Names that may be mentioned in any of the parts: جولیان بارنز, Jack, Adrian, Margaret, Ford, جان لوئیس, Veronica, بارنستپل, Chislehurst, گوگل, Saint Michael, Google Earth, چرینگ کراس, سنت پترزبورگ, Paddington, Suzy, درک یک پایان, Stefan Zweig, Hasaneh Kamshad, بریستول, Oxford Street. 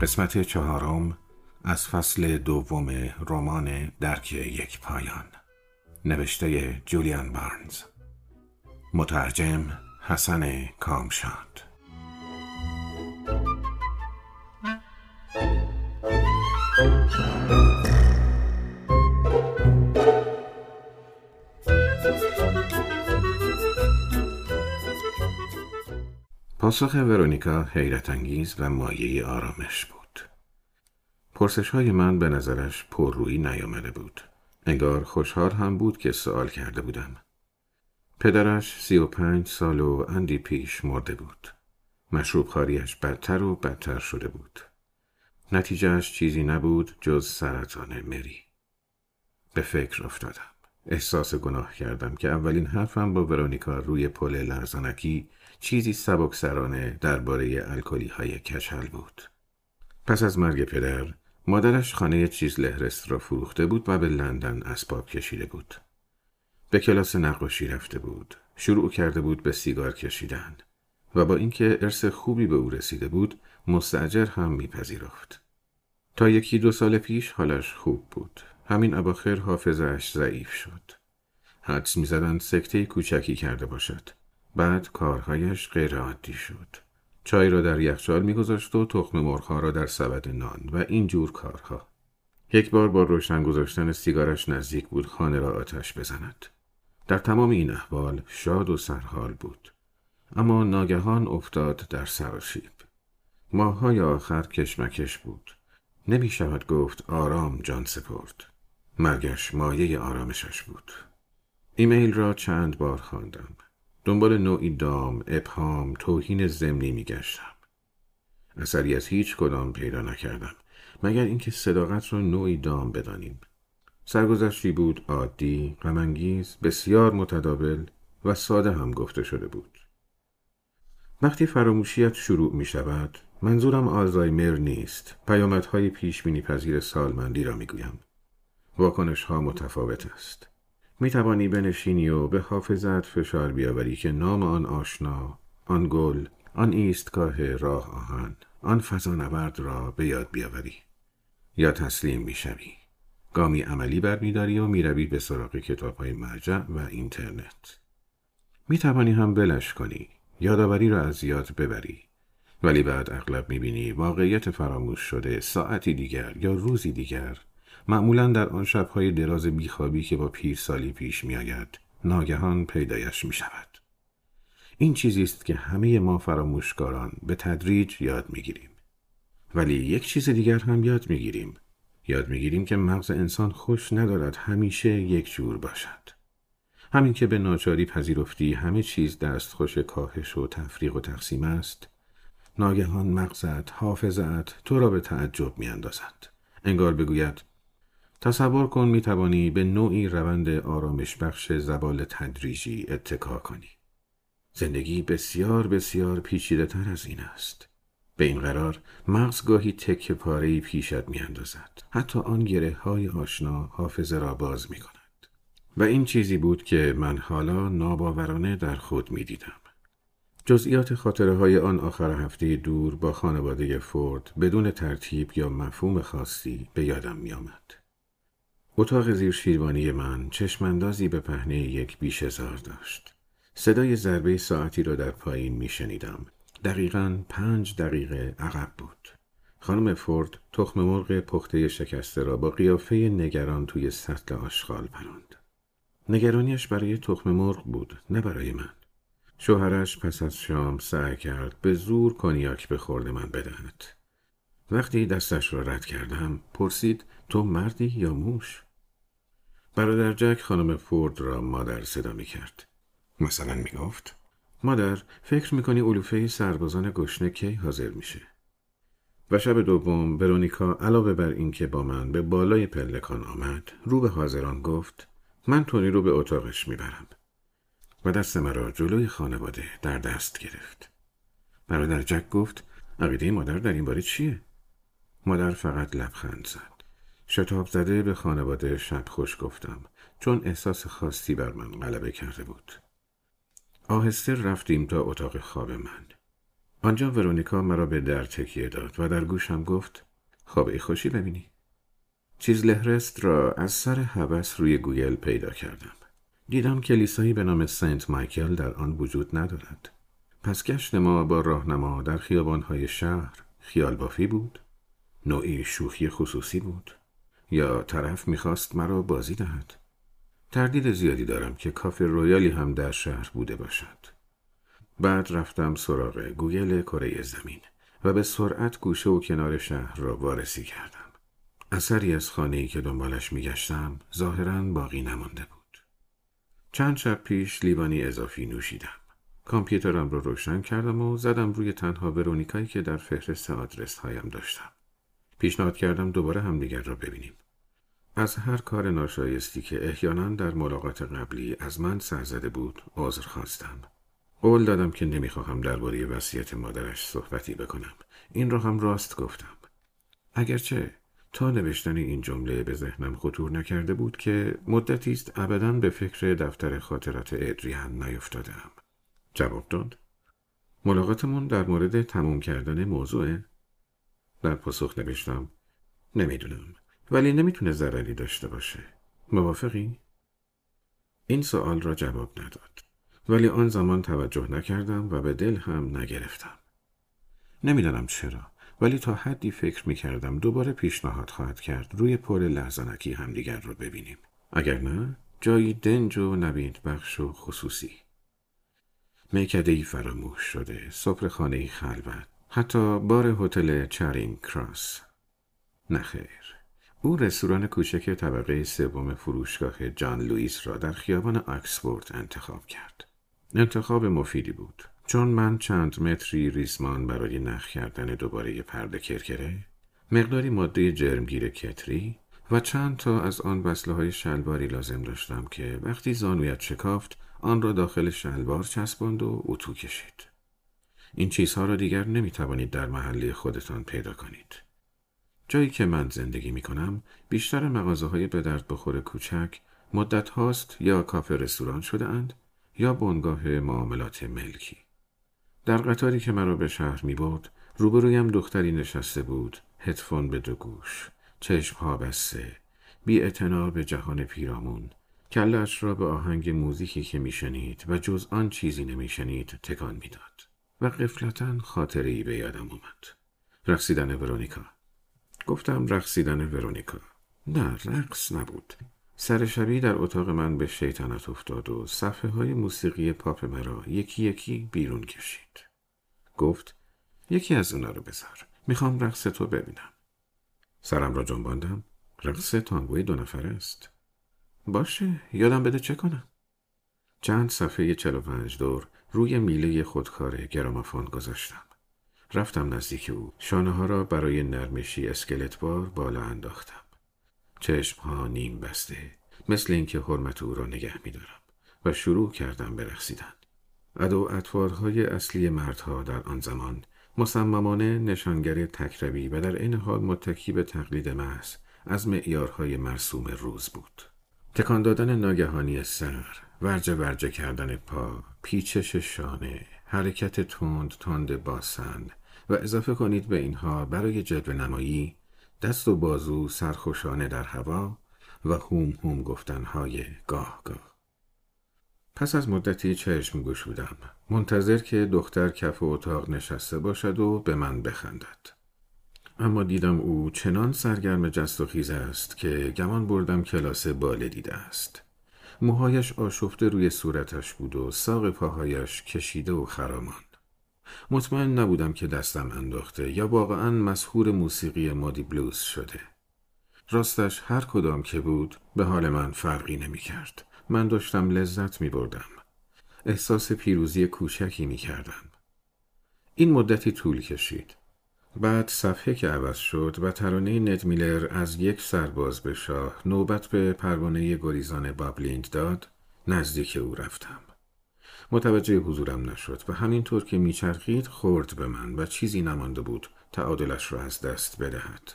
قسمت چهارم از فصل دوم رمان درک یک پایان، نوشته جولیان بارنز، مترجم حسنه کامشاد. پاسخ ورونیکا حیرت انگیز و مایه آرامش بود. پرسش‌های من به نظرش پررویی نیامده بود. انگار خوشحال هم بود که سوال کرده بودم. پدرش 35 سال و اندی پیش مرده بود. مشروب خاریش بدتر و بدتر شده بود. نتیجهش چیزی نبود جز سرطان مری. به فکر افتادم. احساس گناه کردم که اولین حرفم با ورونیکا روی پل لرزانکی چیزی سبکسرانه درباره الکلی‌های کچل بود. پس از مرگ پدر، مادرش خانه چیزلهرست را فروخته بود و به لندن اسباب کشیده بود. به کلاس نقاشی رفته بود. شروع کرده بود به سیگار کشیدن و با اینکه ارث خوبی به او رسیده بود، مستاجر هم میپذیرفت. تا 1-2 سال پیش حالش خوب بود. همین اواخر حافظه‌اش ضعیف شد. حدس می‌زدند سکته کوچکی کرده باشد. بعد کارهایش غیرعادی شد. چای را در یخچال می‌گذاشت و تخم مرغ‌ها را در سبد نان و این جور کارها. یک بار با روشن گذاشتن سیگارش نزدیک بود خانه را آتش بزند. در تمام این احوال شاد و سرحال بود. اما ناگهان افتاد در سراشیب. ماه‌های آخر کشمکش بود. نمی‌شود گفت آرام جان سپرد. مرگش مایه آرامشش بود. ایمیل را چند بار خواندم. دنبال نوعی دام، ابهام، توهین ضمنی میگشتم. اثری از هیچ کدام پیدا نکردم، مگر اینکه صداقت را نوعی دام بدانیم. سرگذشتی بود عادی، غم‌انگیز، بسیار متداول و ساده هم گفته شده بود. وقتی فراموشیت شروع می شود، منظورم آلزایمر نیست، پیامدهای پیشبینی پذیر سالمندی را می گویم. واکنش ها متفاوت است. می توانی بنشینی و به حافظت فشار بیاوری که نام آن آشنا، آن گل، آن ایستگاه راه آهن، آن فضانورد را به یاد بیاوری. یا تسلیم می شوی. گامی عملی برمیداری و می روی به سراغ کتاب‌های مرجع و اینترنت. می توانی هم بلش کنی، یادآوری را از یاد ببری. ولی بعد اغلب می بینی واقعیت فراموش شده ساعتی دیگر یا روزی دیگر، معمولاً در آن شب‌های دراز بیخوابی که با پیرسالی پیش می‌آید، ناگهان پیدایش می‌شود. این چیزی است که همه ما فراموشکاران به تدریج یاد می‌گیریم. ولی یک چیز دیگر هم یاد می‌گیریم. یاد می‌گیریم که مغز انسان خوش ندارد همیشه یک جور باشد. همین که به ناچاری پذیرفتی همه چیز دستخوش کاهش و تفریق و تقسیم است، ناگهان مغزت، حافظت تو را به تعجب می‌اندازد. انگار بگوید تصور کن می توانی به نوعی روند آرامش بخش زوال تدریجی اتکا کنی. زندگی بسیار بسیار پیچیده تر از این است. به این قرار مغز گاهی تکه پاره‌ای پیشت می اندازد. حتی آن گره های آشنا حافظه را باز می کند. و این چیزی بود که من حالا ناباورانه در خود می دیدم. جزئیات خاطره های آن آخر هفته دور با خانواده فورد بدون ترتیب یا مفهوم خاصی به یادم می آمد. اتاق زیر شیروانی من چشماندازی به پهنه یک بیشه‌زار داشت. صدای ضربه ساعتی را در پایین می شنیدم. دقیقاً 5 دقیقه عقب بود. خانم فورد تخم مرغ پخته شکسته را با قیافه نگران توی سطل آشغال پراند. نگرانیش برای تخم مرغ بود، نه برای من. شوهرش پس از شام سعی کرد به زور کنیاک به خورد من بدهد. وقتی دستش را رد کردم، پرسید تو مردی یا موش؟ برادر جک خانم فورد را مادر صدا می کرد. مثلا می گفت مادر فکر می کنی علوفه سربازان گشنه کی حاضر میشه؟ و شب دوم ورونیکا علاوه بر این که با من به بالای پلکان آمد، رو به حاضران گفت من تونی رو به اتاقش می برم. و دست مرا جلوی خانواده در دست گرفت. برادر جک گفت عقیده مادر در این باره چیه؟ مادر فقط لبخند زد. شتاب زده به خانواده شب خوش گفتم چون احساس خاصی بر من غلبه کرده بود. آهسته رفتیم تا اتاق خواب من. آنجا ورونیکا مرا به در تکیه داد و در گوشم گفت خوابه خوشی ببینی. چیزلهرست را از سر هوس روی گوگل پیدا کردم. دیدم کلیسایی به نام سنت مایکل در آن وجود ندارد. پس گشت ما با راهنما در خیابان‌های شهر خیالبافی بود، نوعی شوخی خصوصی بود، یا طرف می‌خواست مرا بازی دهد. تردید زیادی دارم که کافه رویالی هم در شهر بوده باشد. بعد رفتم سراغ گوگل کره زمین و به سرعت گوشه و کنار شهر را وارسی کردم. اثری از خانه‌ای که دنبالش می‌گشتم ظاهراً باقی نمانده بود. چند شب پیش لیوانی اضافی نوشیدم. کامپیوترم رو روشن کردم و زدم روی تنها ورونیکایی که در فهرست آدرس هایم داشتم. پیشنهاد کردم دوباره همدیگر را ببینیم. از هر کار ناشایستی که احیاناً در ملاقات قبلی از من سر زده بود عذر خواستم. قول دادم که نمیخواهم درباره وصیت مادرش صحبتی بکنم. این را هم راست گفتم. اگرچه تا نوشتن این جمله به ذهنم خطور نکرده بود که مدتی است ابداً به فکر دفتر خاطرات ادریان نیفتادم. جواب داد ملاقاتمون در مورد تموم کردن موضوعه؟ در پاسخ نوشتم نمیدونم، ولی نمیتونه ضرری داشته باشه. موافقی؟ این سوال را جواب نداد، ولی آن زمان توجه نکردم و به دل هم نگرفتم. نمیدونم چرا، ولی تا حدی فکر میکردم دوباره پیشنهاد خواهد کرد روی پل لرزنکی همدیگر رو ببینیم، اگر نه جایی دنج و نوید بخش و خصوصی. میکده‌ای فراموش شده، سفره‌خانه‌ای خلوت، حتی بار هتل چرینگ کراس. نخیر، او رستوران کوچک طبقه سوم فروشگاه جان لوئیس را در خیابان آکسفورد انتخاب کرد. انتخاب مفیدی بود، چون من چند متری ریسمان برای نخ کردن دوباره پرده کرکره، مقداری ماده جرمگیر کتری و چند تا از آن وصله‌های شلواری لازم داشتم که وقتی زانویت شکافت آن را داخل شلوار چسباند و اتو کشید. این چیزها را دیگر نمیتوانید در محله خودتان پیدا کنید. جایی که من زندگی میکنم بیشتر مغازه‌های به درد بخور کوچک مدت هاست یا کافه رستوران شده اند یا بنگاه معاملات ملکی. در قطاری که مرا به شهر میبرد روبرویم دختری نشسته بود، هدفون به دو گوش، چشمها بسته، بی‌اعتنا به جهان پیرامون، کله‌اش را به آهنگ موزیکی که میشنید و جز آن چیزی نمیشنید تکان میداد و غفلتاً خاطره‌ای به یادم آمد. رقصیدن ورونیکا. گفتم رقصیدن ورونیکا. نه، رقص نبود. سر شبی در اتاق من به شیطنت افتاد و صفحه های موسیقی پاپ مرا یکی یکی بیرون کشید. گفت یکی از اونا رو بذار. میخوام رقص تو ببینم. سرم را جنباندم. رقص تانگوی دو نفره است. باشه، یادم بده چه کنم. چند صفحه 45 دور روی میله خودکار گرامافون گذاشتم. رفتم نزدیک او. شانه ها را برای نرمشی اسکلت بار بالا انداختم. چشم ها نیم بسته، مثل اینکه حرمت او را نگه می دارم و شروع کردم به رقصیدن. ادا و اطوارهای اصلی مردها در آن زمان مصممانه نشانگر تکربی و در عین حال متکی به تقلید محض از معیارهای مرسوم روز بود. تکان دادن ناگهانی سر، ورجه کردن پا، پیچش شانه، حرکت تند باسن و اضافه کنید به اینها برای جلوه نمایی دست و بازو سرخوشانه در هوا و هوم گفتنهای گاه. پس از مدتی چشم گشودم، منتظر که دختر کف اتاق نشسته باشد و به من بخندد. اما دیدم او چنان سرگرم جست و خیز است که گمان بردم کلاس باله دیده است. موهایش آشفته روی صورتش بود و ساق پاهایش کشیده و خرامان. مطمئن نبودم که دستم انداخته یا واقعاً مسحور موسیقی مادی بلوز شده. راستش هر کدام که بود به حال من فرقی نمی کرد. من داشتم لذت می بردم. احساس پیروزی کوچکی می کردم. این مدتی طول کشید. بعد صفحه که عوض شد و ترانه ند میلر از یک سرباز به شاه نوبت به پروانه گریزان بابلیند داد، نزدیک او رفتم. متوجه حضورم نشد و همینطور که میچرخید خورد به من و چیزی نمانده بود تعادلش را از دست بدهد.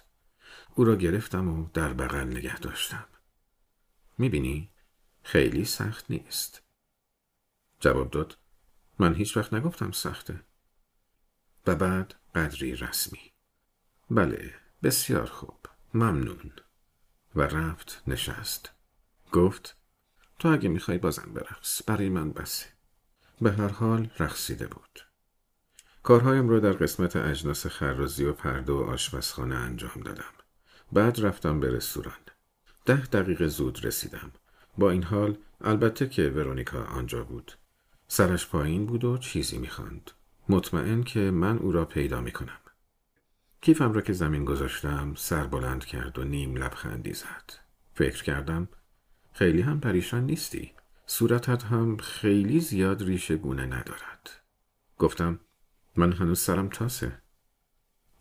او را گرفتم و در بغل نگه داشتم. میبینی؟ خیلی سخت نیست. جواب داد. من هیچ وقت نگفتم سخته. و بعد قدری رسمی. بله، بسیار خوب. ممنون. و رفت نشست. گفت تو اگه میخوای بازم برقص، برای من بسه. به هر حال رقصیده بود. کارهایم را در قسمت اجناس خرازی و پرده و آشپزخانه انجام دادم. بعد رفتم به رستوران. 10 دقیقه زود رسیدم. با این حال البته که ورونیکا آنجا بود. سرش پایین بود و چیزی میخواند. مطمئن که من او را پیدا میکنم. کیفم را که زمین گذاشتم سر بلند کرد و نیم لبخندی زد. فکر کردم خیلی هم پریشان نیستی. صورتت هم خیلی زیاد ریشه گونه ندارد. گفتم من هنوز سرم تاسه.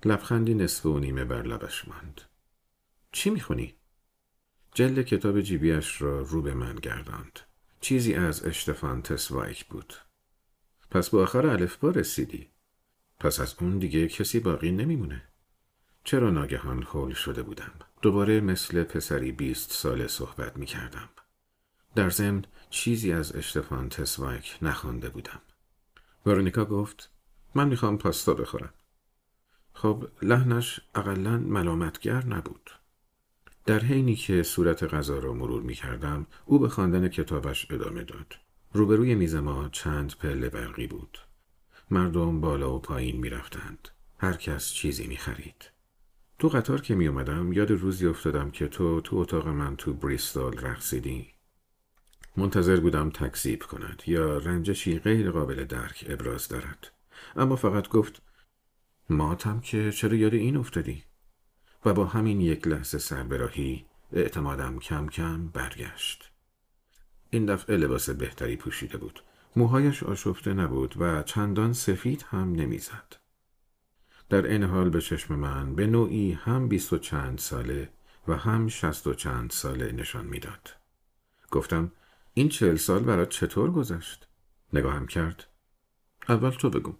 لبخندی نصف و نیمه بر لبش ماند. چی میخونی؟ جلد کتاب جیبیش را رو به من گرداند. چیزی از اشتفان تسوایک بود. پس با آخر الفبا رسیدی. پس از اون دیگه کسی باقی نمیمونه. چرا ناگهان هول شده بودم. دوباره مثل پسری 20 ساله صحبت میکردم. در ضمن چیزی از اشتفان تسوایک نخوانده بودم. ورونیکا گفت من میخوام پاستا بخورم. خب لحنش اقلن ملامتگر نبود. در حینی که صورت غذا را مرور می‌کردم، او به خواندن کتابش ادامه داد. روبروی میز ما چند پله برقی بود. مردم بالا و پایین می‌رفتند. هر کس چیزی می‌خرید. تو قطار که می‌اومدم، یاد روزی افتادم که تو اتاق من تو بریستول رقصیدی. منتظر بودم تکذیب کند یا رنجشی غیر قابل درک ابراز دارد. اما فقط گفت ماتم که چرا یاد این افتادی؟ و با همین یک لحظه سربراهی اعتمادم کم کم برگشت. این دفعه لباس بهتری پوشیده بود. موهایش آشفته نبود و چندان سفید هم نمیزد. در این حال به چشم من به نوعی هم 20 و چند ساله و هم 60 و چند ساله نشان میداد. گفتم این 40 سال برات چطور گذشت؟ نگاهم کرد. اول تو بگو.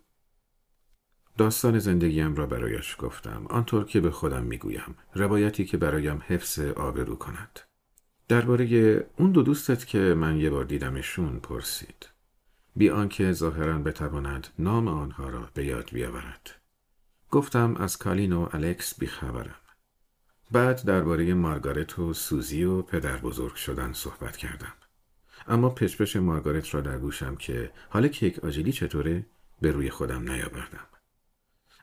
داستان زندگیم را برایش گفتم، آنطور که به خودم میگویم، روایتی که برایم حفظ آبرو کند. درباره اون 2 دوستت که من یه بار دیدمشون پرسید، بی آنکه ظاهراً بتواند نام آنها را به یاد بیاورد. گفتم از کالین و الکس بیخبرم. بعد درباره مارگارت و سوزی و پدر بزرگ شدن صحبت کردم. اما پشپش مارگارت را در گوشم که حال کیک آجیلی چطوره به روی خودم نیاوردم.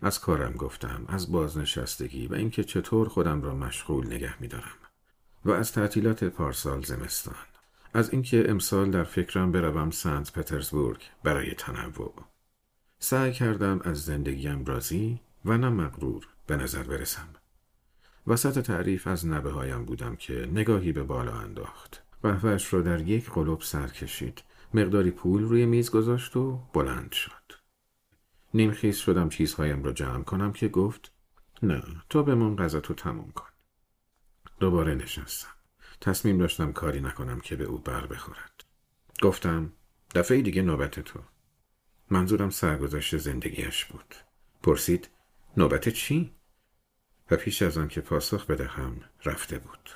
از کارم گفتم، از بازنشستگی و اینکه چطور خودم را مشغول نگه می‌دارم و از تعطیلات پارسال زمستان، از اینکه امسال در فکرم بروم سنت پترزبورگ برای تنوع. سعی کردم از زندگیم راضی و نه مغرور به نظر برسم. وسط تعریف از نبه‌هایم بودم که نگاهی به بالا انداخت. قهوه‌اش را در یک قلوب سر کشید، مقداری پول روی میز گذاشت و بلند شد. نیم خیز شدم چیزهایم را جمع کنم که گفت نه تو بمون غذاتو تموم کن. دوباره نشستم. تصمیم داشتم کاری نکنم که به او بر بخورد. گفتم دفعه دیگه نوبت تو. منظورم سرگذشت زندگیش بود. پرسید نوبت چی؟ و پیش از آن که پاسخ بدهم رفته بود.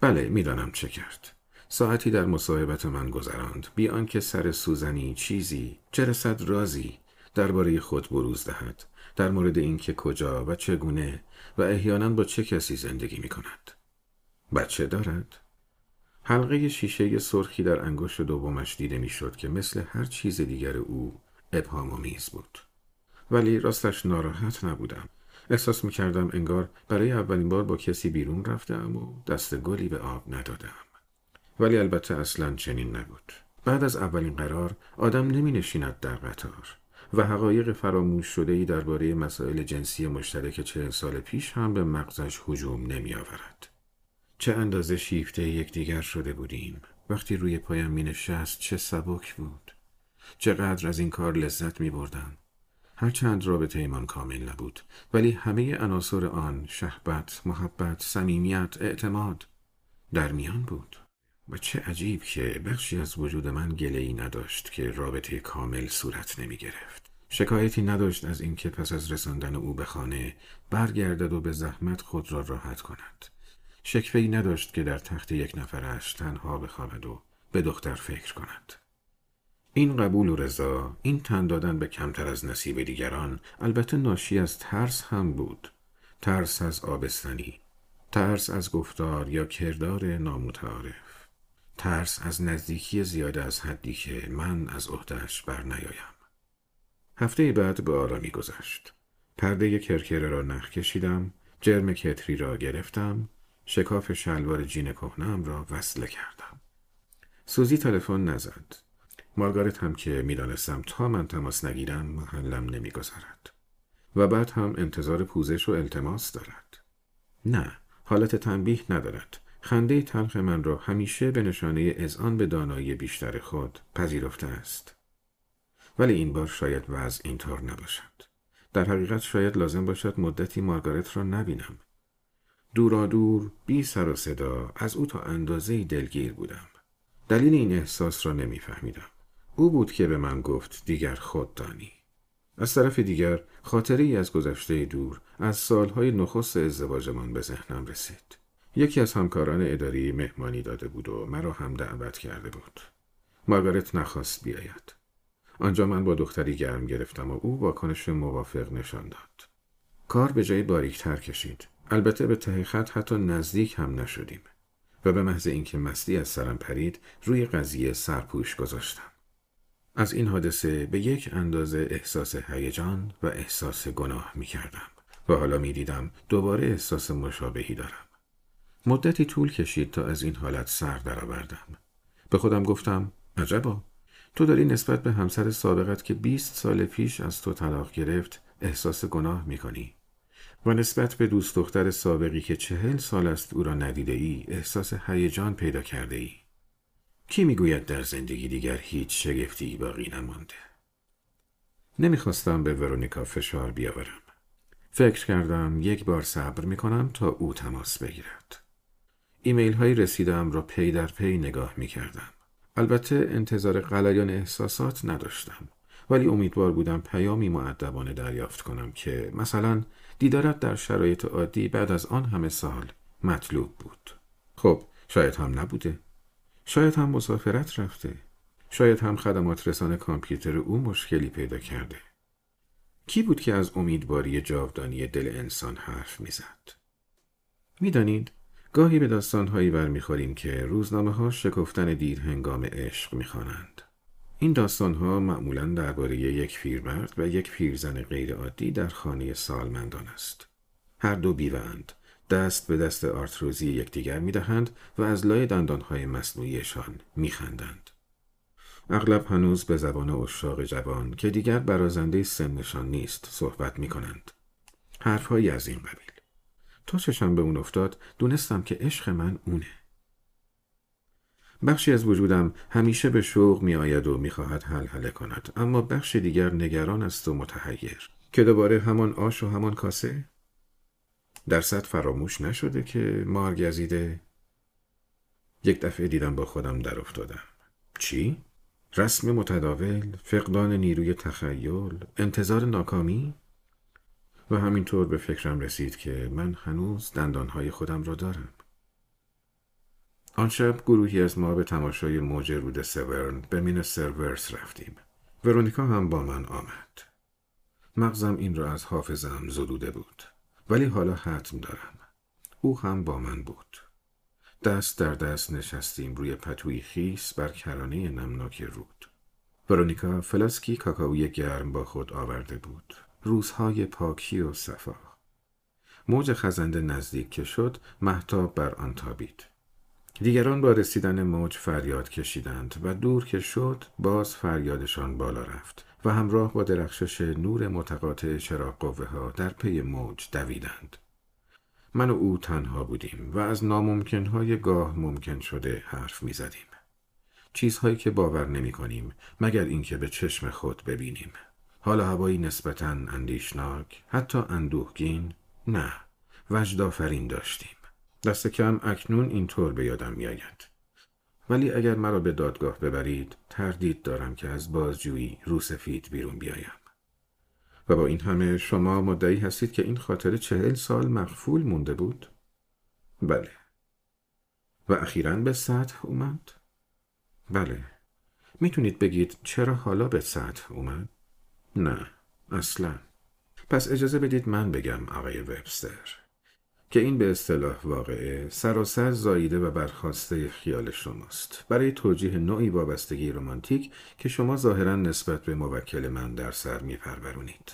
بله میدانم چه کرد. ساعتی در مصاحبت من گذراند بی آنکه سر سوزنی چیزی چه رسد رازی درباره خود بروز دهد، در مورد اینکه کجا و چگونه و احیانا با چه کسی زندگی می کند. بچه دارد؟ حلقه شیشه سرخی در انگشت دومش دیده می شد که مثل هر چیز دیگر او ابهام‌آمیز بود. ولی راستش ناراحت نبودم. احساس می کردم انگار برای اولین بار با کسی بیرون رفتم و دست گلی به آب ندادم. ولی البته اصلا چنین نبود. بعد از اولین قرار آدم نمی نشیند در قطار. و حقایق فراموش شده‌ای درباره مسائل جنسی مشترک 40 سال پیش هم به مغزش هجوم نمی‌آورد. چه اندازه شیفته یکدیگر شده بودیم. وقتی روی پایم می‌نشست چه سبک بود. چقدر از این کار لذت می‌بردم. هرچند رابطه ایمان کامل نبود، ولی همه عناصر آن، شهوت، محبت، صمیمیت، اعتماد در میان بود. و چه عجیب که بخشی از وجود من گله‌ای نداشت که رابطه کامل صورت نمی گرفت. شکایتی نداشت از اینکه پس از رساندن او به خانه برگردد و به زحمت خود را راحت کند. شکوه‌ای نداشت که در تخت یک نفرش تنها بخوابد و به دختر فکر کند. این قبول و رضا، این تن دادن به کمتر از نصیب دیگران، البته ناشی از ترس هم بود. ترس از آبستنی، ترس از گفتار یا کردار نامتعارف، ترس از نزدیکی زیاده از حدی که من از عهده‌اش بر نیایم. هفته بعد به آرامی گذشت. پرده کرکره را نخ کشیدم، جرم کتری را گرفتم، شکاف شلوار جین کهنه‌ام را وصله کردم. سوزی تلفن نزد. مارگارت هم که می‌دانستم تا من تماس نگیرم محلم نمی‌گذارد و بعد هم انتظار پوزش و التماس دارد. نه، حالت تنبیه ندارد. خنده تلخ من را همیشه به نشانه اذعان به دانایی بیشتر خود پذیرفته است. ولی این بار شاید وضع اینطور نباشد. در حقیقت شاید لازم باشد مدتی مارگارت را نبینم. دورا دور، بی سر و صدا، از او تا اندازه‌ای دلگیر بودم. دلیل این احساس را نمی‌فهمیدم. او بود که به من گفت دیگر خود دانی. از طرف دیگر خاطره‌ای از گذشته دور، از سالهای نخست ازدواجمان به ذهنم رسید. یکی از همکاران اداری مهمانی داده بود و مرا هم دعوت کرده بود. مارگارت نخواست بیاید. آنجا من با دختری گرم گرفتم و او واکنش موافق نشان داد. کار به جای باریک‌تر کشید. البته به ته خط حتی نزدیک هم نشدیم و به محض اینکه مستی از سرم پرید روی قضیه سرپوش گذاشتم. از این حادثه به یک اندازه احساس هیجان و احساس گناه می کردم و حالا می دیدم دوباره احساس مشابهی دارم. مدتی طول کشید تا از این حالت سر درآوردم. به خودم گفتم عجبا، تو داری نسبت به همسر سابقت که 20 سال پیش از تو طلاق گرفت احساس گناه می کنی و نسبت به دوست دختر سابقی که 40 سال است او را ندیده ای احساس هیجان پیدا کرده ای. کی میگوید در زندگی دیگر هیچ شگفتی باقی نمانده؟ نمیخواستم به ورونیکا فشار بیاورم. فکر کردم یک بار صبر میکنم تا او تماس بگیرد. ایمیل های رسیدم را پی در پی نگاه میکردم. البته انتظار غلیان احساسات نداشتم، ولی امیدوار بودم پیامی مؤدبانه دریافت کنم که مثلا دیدارت در شرایط عادی بعد از آن همه سال مطلوب بود. خب شاید هم نبوده. شاید هم مسافرت رفته. شاید هم خدمات رسان کامپیوتر او مشکلی پیدا کرده. کی بود که از امیدواری جاودانی دل انسان حرف میزد؟ میدانید گاهی به داستانهایی برمیخوریم که روزنامه‌ها شکفتن دیر هنگام عشق میخوانند. این داستانها معمولاً درباره یک پیرمرد و یک پیرزن غیرعادی در خانه سالمندان است. هر دو بیوه‌اند، دست به دست آرتروزی یکدیگر می‌دهند و از لای دندانهای مصنوعیشان می‌خندند. اغلب هنوز به زبان عشاق جوان که دیگر برازنده سنشان نیست صحبت می‌کنند. حرف‌هایی از این قبیل. تا چشم به اون افتاد دونستم که عشق من اونه. بخشی از وجودم همیشه به شوق می آید و می خواهد حل حله کند، اما بخش دیگر نگران است و متحیر که دوباره همان آش و همان کاسه؟ درصد فراموش نشده که مار گزیده؟ یک دفعه دیدم با خودم در افتادم. چی؟ رسم متداول، فقدان نیروی تخیل، انتظار ناکامی؟ و همینطور به فکرم رسید که من هنوز دندانهای خودم را دارم. آن شب گروهی از ما به تماشای موج رود سورن به مین سرورس رفتیم. ورونیکا هم با من آمد. مغزم این را از حافظه‌ام زدوده بود، ولی حالا حتم دارم. او هم با من بود. دست در دست نشستیم روی پتویی خیس بر کرانه نمناک رود. ورونیکا فلاسکی کاکائوی گرم با خود آورده بود. روزهای پاکی و صفا. موج خزنده نزدیک که شد، مهتاب بر آن تابید. دیگران با رسیدن موج فریاد کشیدند و دور که شد باز فریادشان بالا رفت و همراه با درخشش نور متقاطع چراغ قوه‌ها در پی موج دویدند. من و او تنها بودیم و از ناممکن‌های گاه ممکن شده حرف می‌زدیم. چیزهایی که باور نمی‌کنیم مگر اینکه به چشم خود ببینیم. حال و هوایی نسبتاً اندیشناک، حتی اندوهگین، نه، وجدآفرین داشتیم. دست کم اکنون اینطور به یادم می آید. ولی اگر مرا به دادگاه ببرید، تردید دارم که از بازجویی روسفید بیرون بیایم. و با این همه شما مدعی هستید که این خاطره 40 سال مغفول مونده بود؟ بله. و اخیراً به سطح اومد؟ بله. میتونید بگید چرا حالا به سطح اومد؟ نه، اصلاً. پس اجازه بدید من بگم آقای وبستر، که این به اصطلاح واقعه سراسر زاییده و برخاسته خیال شماست، برای توجیه نوعی وابستگی رمانتیک که شما ظاهراً نسبت به موکل من در سر می‌پرورونید.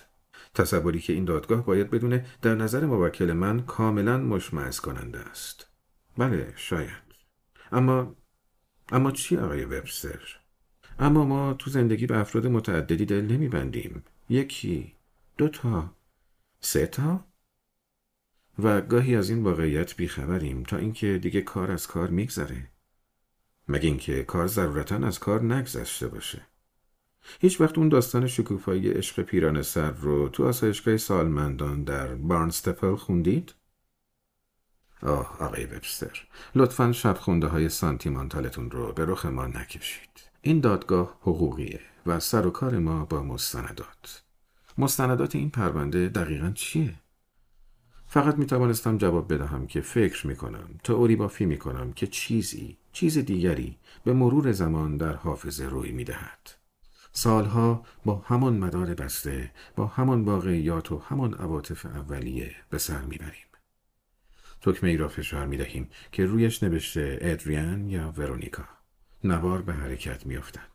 تصوری که این دادگاه باید بدونه در نظر موکل من کاملاً مشمئز کننده است. بله، شاید. اما چی آقای وبستر؟ اما ما تو زندگی به افراد متعددی دل نمی‌بندیم. یکی، 2 تا، 3 تا؟ و گاهی از این واقعیت بیخبریم تا اینکه دیگه کار از کار میگذره. مگه اینکه کار ضرورتاً از کار نگذشته باشه. هیچ وقت اون داستان شکوفایی عشق پیران سر رو تو آسایشگاه سالمندان در بارنستپل خوندید؟ آه آقای وبستر، لطفاً شبخونده‌های سانتیمانتالتون رو به رخ ما نکشید. این دادگاه حقوقیه و سر و کار ما با مستندات. مستندات این پرونده دقیقاً چیه؟ فقط میتوانستم جواب بدهم که فکر میکنم، تئوری بافی میکنم که چیز دیگری به مرور زمان در حافظه روی میدهد. سالها با همان مدار بسته، با همان واقعیات و همان عواطف اولیه به سر میبریم. تکمه ای را فشار میدهیم که رویش نوشته ادریان یا ورونیکا. نوار به حرکت میافتد.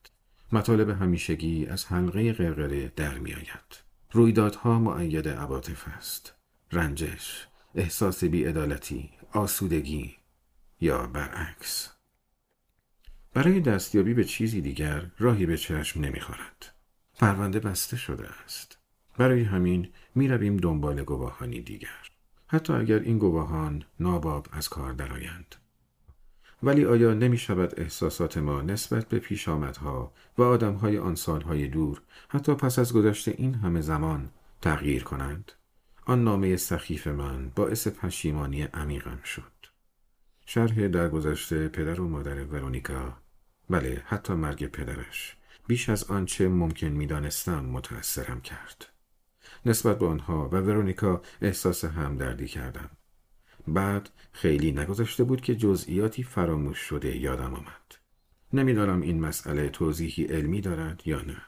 مطالب همیشگی از حلقه قرقره در میآید. رویدادها مؤید عواطف است. رنجش، احساس بی‌عدالتی، آسودگی یا برعکس. برای دستیابی به چیزی دیگر راهی به چشم نمی‌خورد. پرونده بسته شده است. برای همین می‌رویم دنبال گواهانی دیگر، حتی اگر این گواهان ناباب از کار درآیند. ولی آیا نمی‌شود احساسات ما نسبت به پیشامدها و آدم‌های آن سال‌های دور، حتی پس از گذشت این همه زمان، تغییر کنند؟ آن نامه سخیف من باعث پشیمانی عمیقم شد. شرح درگذشته پدر و مادر ورونیکا، بله حتی مرگ پدرش، بیش از آنچه ممکن می‌دانستم متأثرم کرد. نسبت به آنها و ورونیکا احساس همدردی کردم. بعد خیلی نگذشته بود که جزئیاتی فراموش شده یادم آمد. نمی‌دانم این مسئله توضیحی علمی دارد یا نه.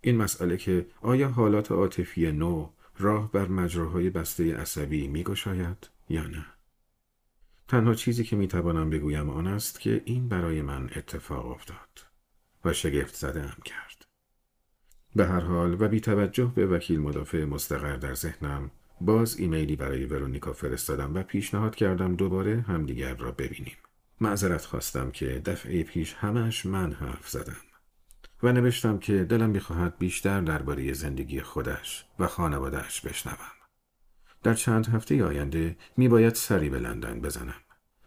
این مسئله که آیا حالات عاطفی نو راه بر مجراهای بسته عصبی می‌گشاید یا نه؟ تنها چیزی که می‌توانم بگویم آن است که این برای من اتفاق افتاد و شگفت زده ام کرد. به هر حال و بی توجه به وکیل مدافع مستقر در ذهنم، باز ایمیلی برای ورونیکا فرستادم و پیشنهاد کردم دوباره همدیگر را ببینیم. معذرت خواستم که دفعه پیش همش من حرف زدم و نوشتم که دلم می‌خواهد بیشتر درباره زندگی خودش و خانواده‌اش بشنوم. در چند هفته آینده می‌باید سری به لندن بزنم.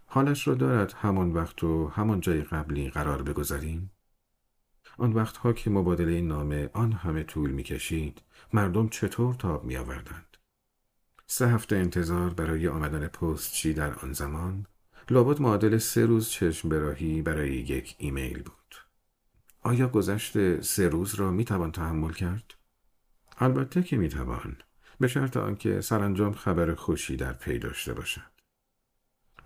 حالش را دارد همان وقت و همان جای قبلی قرار بگذاریم؟ آن وقت‌ها که مبادله نامه آن همه طول می‌کشید، مردم چطور تاب می‌آوردند؟ 3 هفته انتظار برای آمدن پستچی در آن زمان، لابد معادل 3 روز چشم براهی برای یک ایمیل بود. آیا گذشت 3 روز را میتوان تحمل کرد؟ البته که میتوان، به شرط آنکه سرانجام خبر خوشی در پی داشته باشد.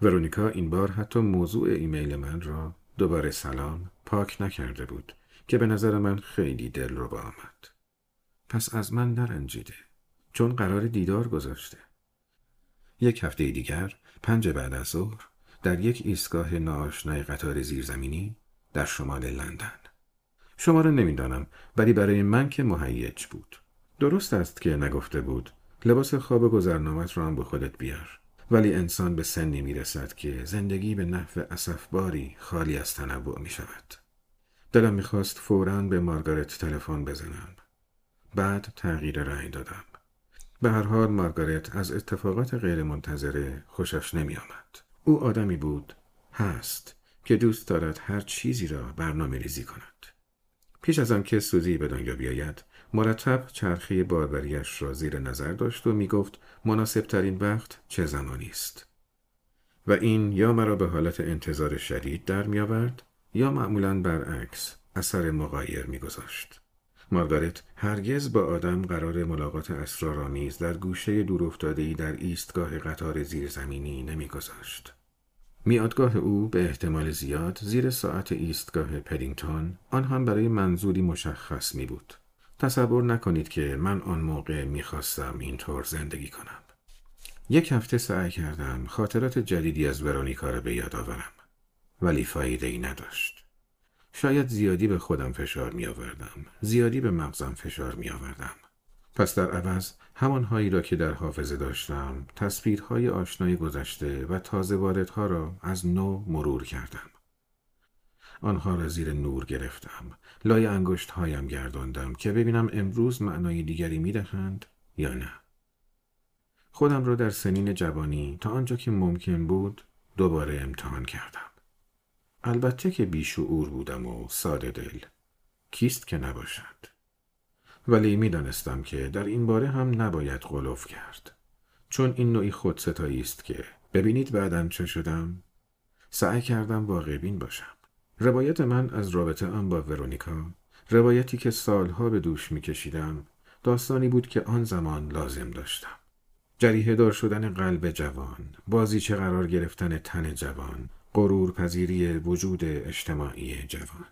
ورونیکا این بار حتی موضوع ایمیل من را دوباره سلام پاک نکرده بود که به نظر من خیلی دلربا آمد. پس از من نرنجیده، چون قرار دیدار گذاشته. 1 هفته دیگر 5 بعد از ظهر در یک ایستگاه ناآشنای قطار زیرزمینی در شمال لندن. شما را نمیدانم، ولی برای من که مهیج بود. درست است که نگفته بود لباس خواب گذرنامت را هم به خودت بیار، ولی انسان به سنی میرسد که زندگی به نحو اسفباری خالی از تنوع می شود. دلم میخواست فوراً به مارگارت تلفن بزنم. بعد تغییر رأی دادم. به هر حال مارگارت از اتفاقات غیر منتظره خوشش نمی آمد. او آدمی بود، هست، که دوست دارد هر چیزی را برنامه ریزی کند. پیش از آنکه سوزی به دنیا بیاید، مرتب چرخه باربریش را زیر نظر داشت و می گفت مناسب ترین وقت چه زمانی است. و این یا مرا به حالت انتظار شدید در می آورد یا معمولاً برعکس اثر مغایر می‌گذاشت. مارگارت هرگز با آدم قرار ملاقات اسرارآمیز در گوشه دورافتاده‌ای در ایستگاه قطار زیرزمینی نمی‌گذاشت. میادگاه او به احتمال زیاد زیر ساعت ایستگاه پدینگتون، آن هم برای منظوری مشخص می بود. تصور نکنید که من آن موقع می‌خواستم اینطور زندگی کنم. یک هفته سعی کردم خاطرات جدیدی از ورونیکا را به یاد آورم، ولی فایده‌ای نداشت. شاید زیادی به خودم فشار می‌آوردم، زیادی به مغزم فشار می‌آوردم. پس در عوض همانهایی را که در حافظه داشتم، تصویرهای آشنای گذشته و تازه واردها را از نو مرور کردم. آنها را زیر نور گرفتم، لای انگشت‌هایم گرداندم که ببینم امروز معنای دیگری می‌دهند یا نه. خودم را در سنین جوانی تا آنجا که ممکن بود دوباره امتحان کردم. البته که بیشعور بودم و ساده دل. کیست که نباشد؟ ولی می دانستم که در این باره هم نباید غلوف کرد. چون این نوعی خودستایی است که ببینید بعداً چه شدم؟ سعی کردم واقع‌بین باشم. روایت من از رابطه ام با ورونیکا، روایتی که سالها به دوش می کشیدم، داستانی بود که آن زمان لازم داشتم. جریحه دار شدن قلب جوان، بازیچه قرار گرفتن تن جوان، غرور پذیری وجود اجتماعی جوان.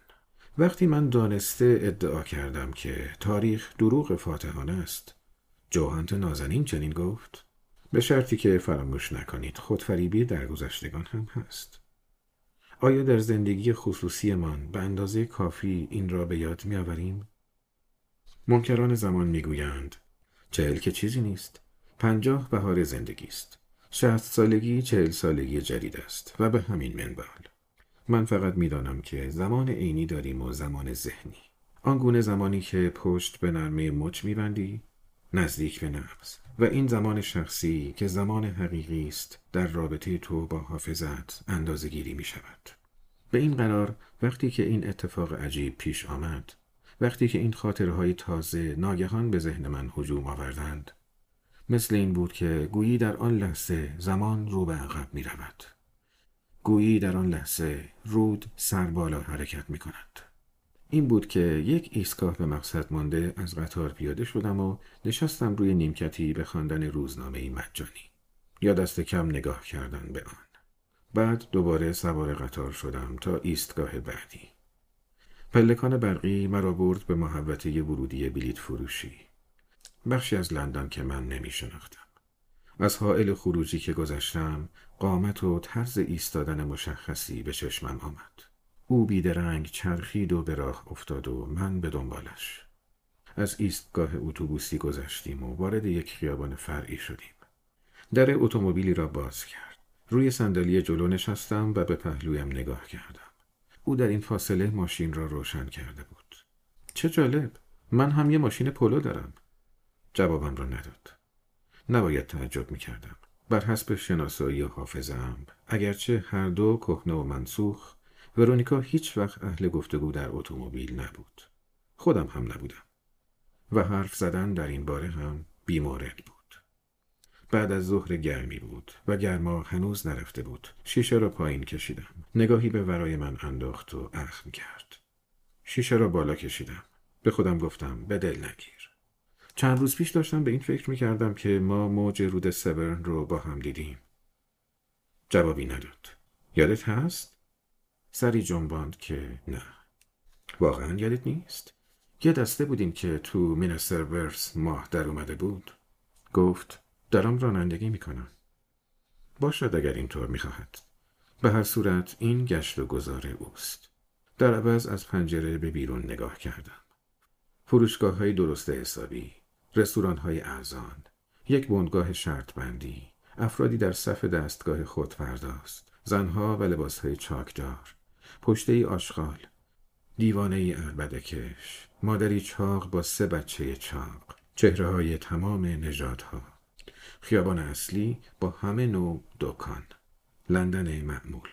وقتی من دانسته ادعا کردم که تاریخ دروغ فاتحانه است، جوهانت نازنین چنین گفت: به شرطی که فراموش نکنید خودفریبی در گذشتگان هم هست. آیا در زندگی خصوصی من به اندازه کافی این را به یاد می آوریم؟ منکران زمان می گویند 40 که چیزی نیست، 50 بهار زندگی است. 60 سالگی 40 سالگی جدید است و به همین منبال. من فقط می دانم که زمان عینی داریم و زمان ذهنی. آنگونه زمانی که پشت به نرمه مچ می بندی، نزدیک به نفس، و این زمان شخصی که زمان حقیقی است در رابطه تو با حافظت اندازه گیری می شود. به این قرار وقتی که این اتفاق عجیب پیش آمد، وقتی که این خاطرهای تازه ناگهان به ذهن من هجوم آوردند، مثل این بود که گویی در آن لحظه زمان رو به عقب می رود. گویی در آن لحظه رود سر بالا حرکت می کند. این بود که یک ایستگاه به مقصد مانده از قطار پیاده شدم و نشستم روی نیمکتی به خواندن روزنامه‌ای مجانی. یا دست کم نگاه کردن به آن. بعد دوباره سوار قطار شدم تا ایستگاه بعدی. پلکان برقی مرا برد به محوطه ورودی بلیط فروشی. بخشی از لندن که من نمی شناختم. از حائل خروجی که گذشتم، قامت و طرز ایستادن مشخصی به چشمم آمد. او بیدرنگ چرخید و به راه افتاد و من به دنبالش. از ایستگاه اتوبوسی گذشتیم و وارد یک خیابان فرعی شدیم. در اتومبیلی را باز کرد. روی صندلی جلو نشستم و به پهلویم نگاه کردم. او در این فاصله ماشین را روشن کرده بود. چه جالب، من هم یه ماشین پولو دارم. جوابم را نداد. نباید تعجب می‌کردم. بر حسب شناسایی و حافظه‌ام، اگرچه هر دو کهنه و منسوخ، ورونیکا هیچ وقت اهل گفتگو در اتومبیل نبود. خودم هم نبودم. و حرف زدن در این باره هم بی‌مورد بود. بعد از ظهر گرمی بود و گرما هنوز نرفته بود. شیشه را پایین کشیدم. نگاهی به ورای من انداخت و اخم کرد. شیشه را بالا کشیدم. به خودم گفتم به دل نگیر. چند روز پیش داشتم به این فکر می‌کردم که ما موج رود سبرن رو با هم دیدیم. جوابی نداد. یادت هست؟ سری جنباند که نه. واقعا یادت نیست؟ یه دسته بودیم که تو مینستر ورس ماه در اومده بود. گفت دارم رانندگی می‌کنم. باشد اگر اینطور می‌خواهد. به هر صورت این گشت و گذار اوست. در عوض از پنجره به بیرون نگاه کردم. فروشگاه‌های درست حسابی، رستوران‌های ارزان، یک بنگاه شرط بندی، افرادی در صف دستگاه خودپرداز، زنها و لباس‌های چاکدار، پشته‌ای آشغال، دیوانه‌ای عربده‌کش، مادری چاق با 3 بچه چاق، چهره‌های تمام نژادها، خیابان اصلی با همه نوع دکان، لندن معمول.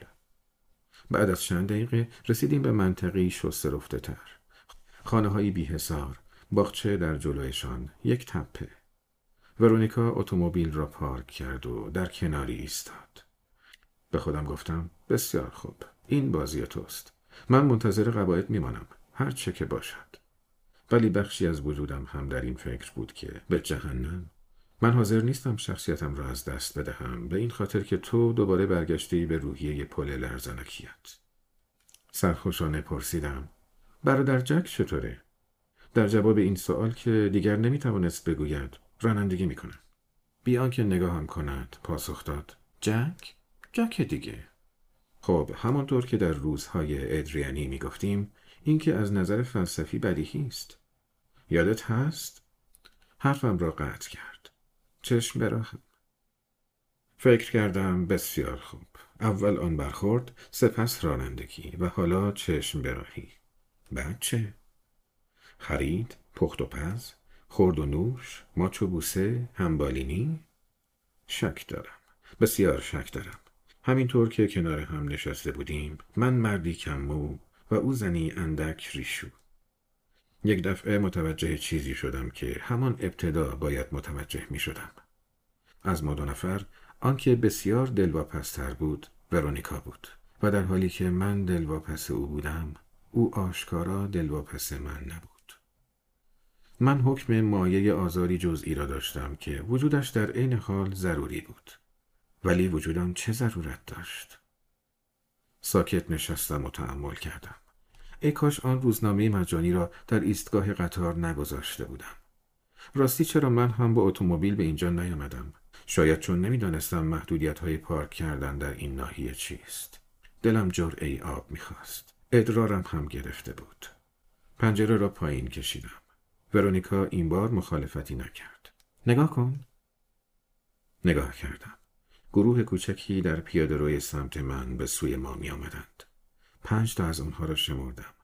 بعد از چند دقیقه رسیدیم به منطقه‌ای شست‌رفته‌تر. خانه‌های بی‌حصار، باغچه در جلویشان، یک تپه. ورونیکا اتومبیل را پارک کرد و در کناری ایستاد. به خودم گفتم بسیار خوب، این بازی توست. من منتظر قبایت میمانم، هر چه که باشد. ولی بخشی از وجودم هم در این فکر بود که به جهنم، من حاضر نیستم شخصیتم را از دست بدهم به این خاطر که تو دوباره برگشتی به روحیه پل لرزنکیت. سرخوشانه پرسیدم: برادر جک چطوره؟ در جواب این سوال که دیگر نمیتوانست بگوید رانندگی میکنم. بیان که نگاهم کند پاسخ داد: جک؟ جک دیگه. خب همانطور که در روزهای ادریانی میگفتیم، این که از نظر فلسفی بدیهی است. یادت هست؟ حرفم را قطع کرد. چشم براهم. فکر کردم بسیار خوب. اول آن برخورد، سپس رانندگی و حالا چشم براهی. بعد چه؟ خرید، پخت و پز، خورد و نوش، ماچ و بوسه، همبالینی؟ شک دارم. بسیار شک دارم. همینطور که کنار هم نشسته بودیم، من مردی کم مو و او زنی اندک ریشو، یک دفعه متوجه چیزی شدم که همان ابتدا باید متوجه می شدم. از ما دو نفر، آن که بسیار دلواپس‌تر بود، ورونیکا بود و در حالی که من دلواپس او بودم، او آشکارا دلواپس من نبود. من حکم مایه آزاری جزئی را داشتم که وجودش در عین حال ضروری بود. ولی وجودم چه ضرورت داشت؟ ساکت نشستم و تأمل کردم. ای کاش آن روزنامه مجانی را در ایستگاه قطار نگذاشته بودم. راستی چرا من هم با اتومبیل به اینجا نیامدم؟ شاید چون نمیدانستم محدودیت‌های پارک کردن در این ناحیه چیست. دلم جرعه‌ای آب می‌خواست. ادرارم هم گرفته بود. پنجره را پایین کشیدم. ورونیکا این بار مخالفتی نکرد. نگاه کن. نگاه کردم. گروه کوچکی در پیاده‌روی سمت من به سوی ما می آمدند. 5 تا از آنها را شمردم.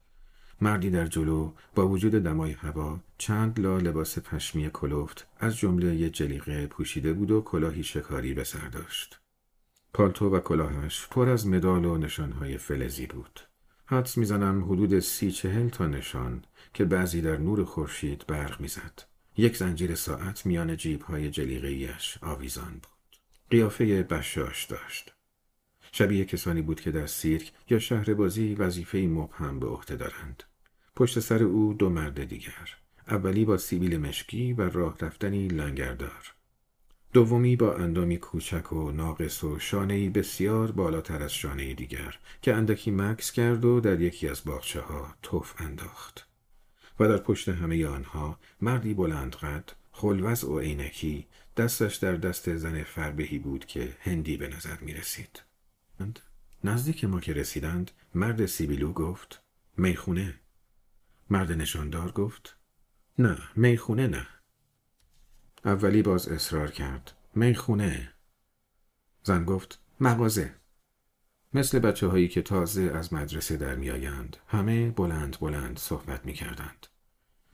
مردی در جلو با وجود دمای هوا چند لا لباس پشمی کلفت از جمله یک جلیقه پوشیده بود و کلاهی شکاری به سر داشت. پالتو و کلاهش پر از مدال و نشانهای فلزی بود. حدس میزنم حدود 30-40 تا نشان که بعضی در نور خورشید برق میزد. یک زنجیر ساعت میان جیب‌های جلیقه‌ایش آویزان بود. قیافه بشاش داشت. شبیه کسانی بود که در سیرک یا شهربازی وظیفه‌ای مبهم به عهده دارند. پشت سر او 2 مرد دیگر. اولی با سیبیل مشکی و راه رفتنی لنگردار. دومی با اندامی کوچک و ناقص و شانه‌ای بسیار بالاتر از شانه دیگر که اندکی مکث کرد و در یکی از باغچه‌ها تف انداخت. و در پشت همه آنها مردی بلند قد، خلوزع و عینکی، دستش در دست زن فربهی بود که هندی به نظر می رسید. نزدیک ما که رسیدند، مرد سیبیلو گفت: میخونه. مرد نشاندار گفت: نه، میخونه نه. اولی باز اصرار کرد: میخونه. زن گفت: مغازه. مثل بچه هایی که تازه از مدرسه در می آیند، همه بلند بلند صحبت می کردند.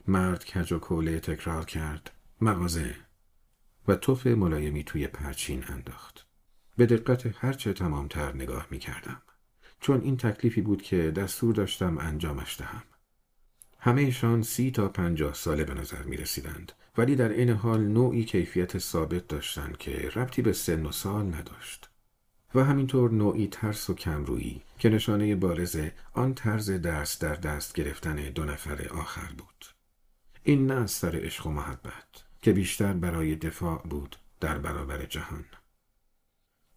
مرد کج و کوله تکرار کرد: مغازه. و تف ملایمی توی پرچین انداخت. به دقت هرچه تمامتر نگاه می کردم. چون این تکلیفی بود که دستور داشتم انجامش دهم. همهشان 30 تا 50 ساله به نظر می رسیدند، ولی در این حال نوعی کیفیت ثابت داشتند که ربطی به سن و سال نداشت. و همینطور نوعی ترس و کمرویی که نشانه بارز آن طرز دست در دست گرفتن 2 نفر آخر بود. این نه از سر عشق و محبت، که بیشتر برای دفاع بود در برابر جهان.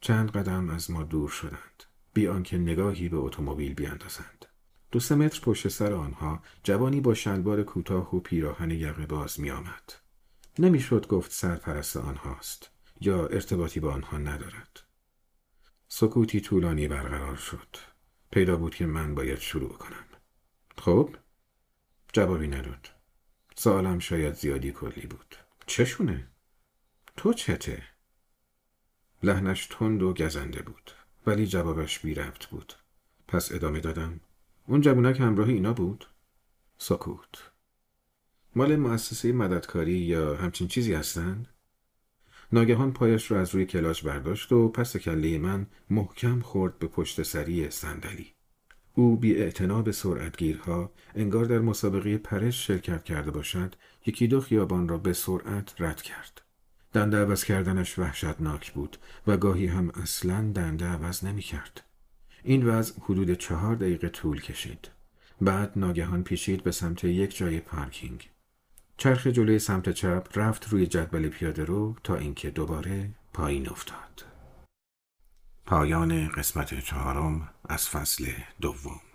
چند قدم از ما دور شدند، بی آنکه نگاهی به اتومبیل بیاندازند. 2-3 متر پشت سر آنها جوانی با شلوار کوتاه و پیراهن یقه باز می آمد. نمیشد گفت سرپرست آنهاست یا ارتباطی با آنها ندارد. سکوتی طولانی برقرار شد. پیدا بود که من باید شروع کنم. خب؟ جوابی نداد. سوالم شاید زیادی کلی بود. چشونه؟ تو چته؟ لحنش تند و گزنده بود، ولی جوابش بی ربط بود. پس ادامه دادم: اون جوونک همراه اینا بود؟ سکوت. مال مؤسسه مددکاری یا همچین چیزی هستن؟ ناگهان پایش را از روی کلاچ برداشت و پس کله من محکم خورد به پشت سری صندلی. او بی اعتنا به سرعتگیرها، انگار در مسابقه پرش شرکت کرده باشد، 1-2 خیابان را به سرعت رد کرد. دنده عوض کردنش وحشتناک بود و گاهی هم اصلاً دنده عوض نمی کرد. این وضع حدود 4 دقیقه طول کشید. بعد ناگهان پیچید به سمت یک جای پارکینگ. چرخ جلوی سمت چپ رفت روی جدول پیاده رو تا اینکه دوباره پایین افتاد. پایان قسمت 4 از فصل 2.